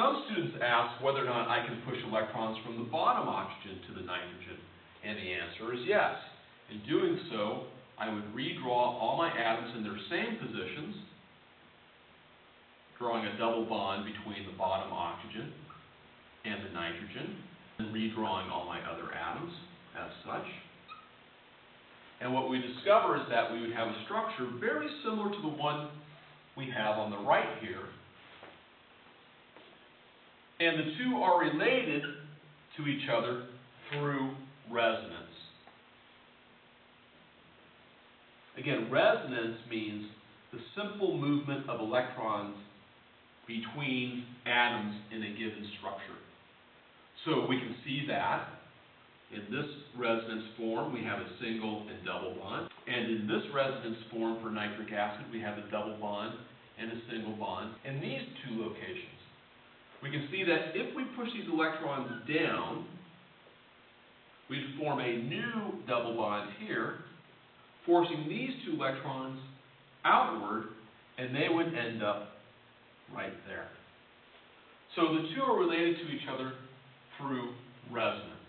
Some students ask whether or not I can push electrons from the bottom oxygen to the nitrogen, and the answer is yes. In doing so, I would redraw all my atoms in their same positions, drawing a double bond between the bottom oxygen and the nitrogen, and redrawing all my other atoms as such. And what we discover is that we would have a structure very similar to the one we have on the right here. And the two are related to each other through resonance. Again, resonance means the simple movement of electrons between atoms in a given structure. So we can see that in this resonance form we have a single and double bond, and in this resonance form for nitric acid we have a double bond and a single bond in these two locations. We can see that if we push these electrons down, we'd form a new double bond here, forcing these two electrons outward, and they would end up right there. So the two are related to each other through resonance.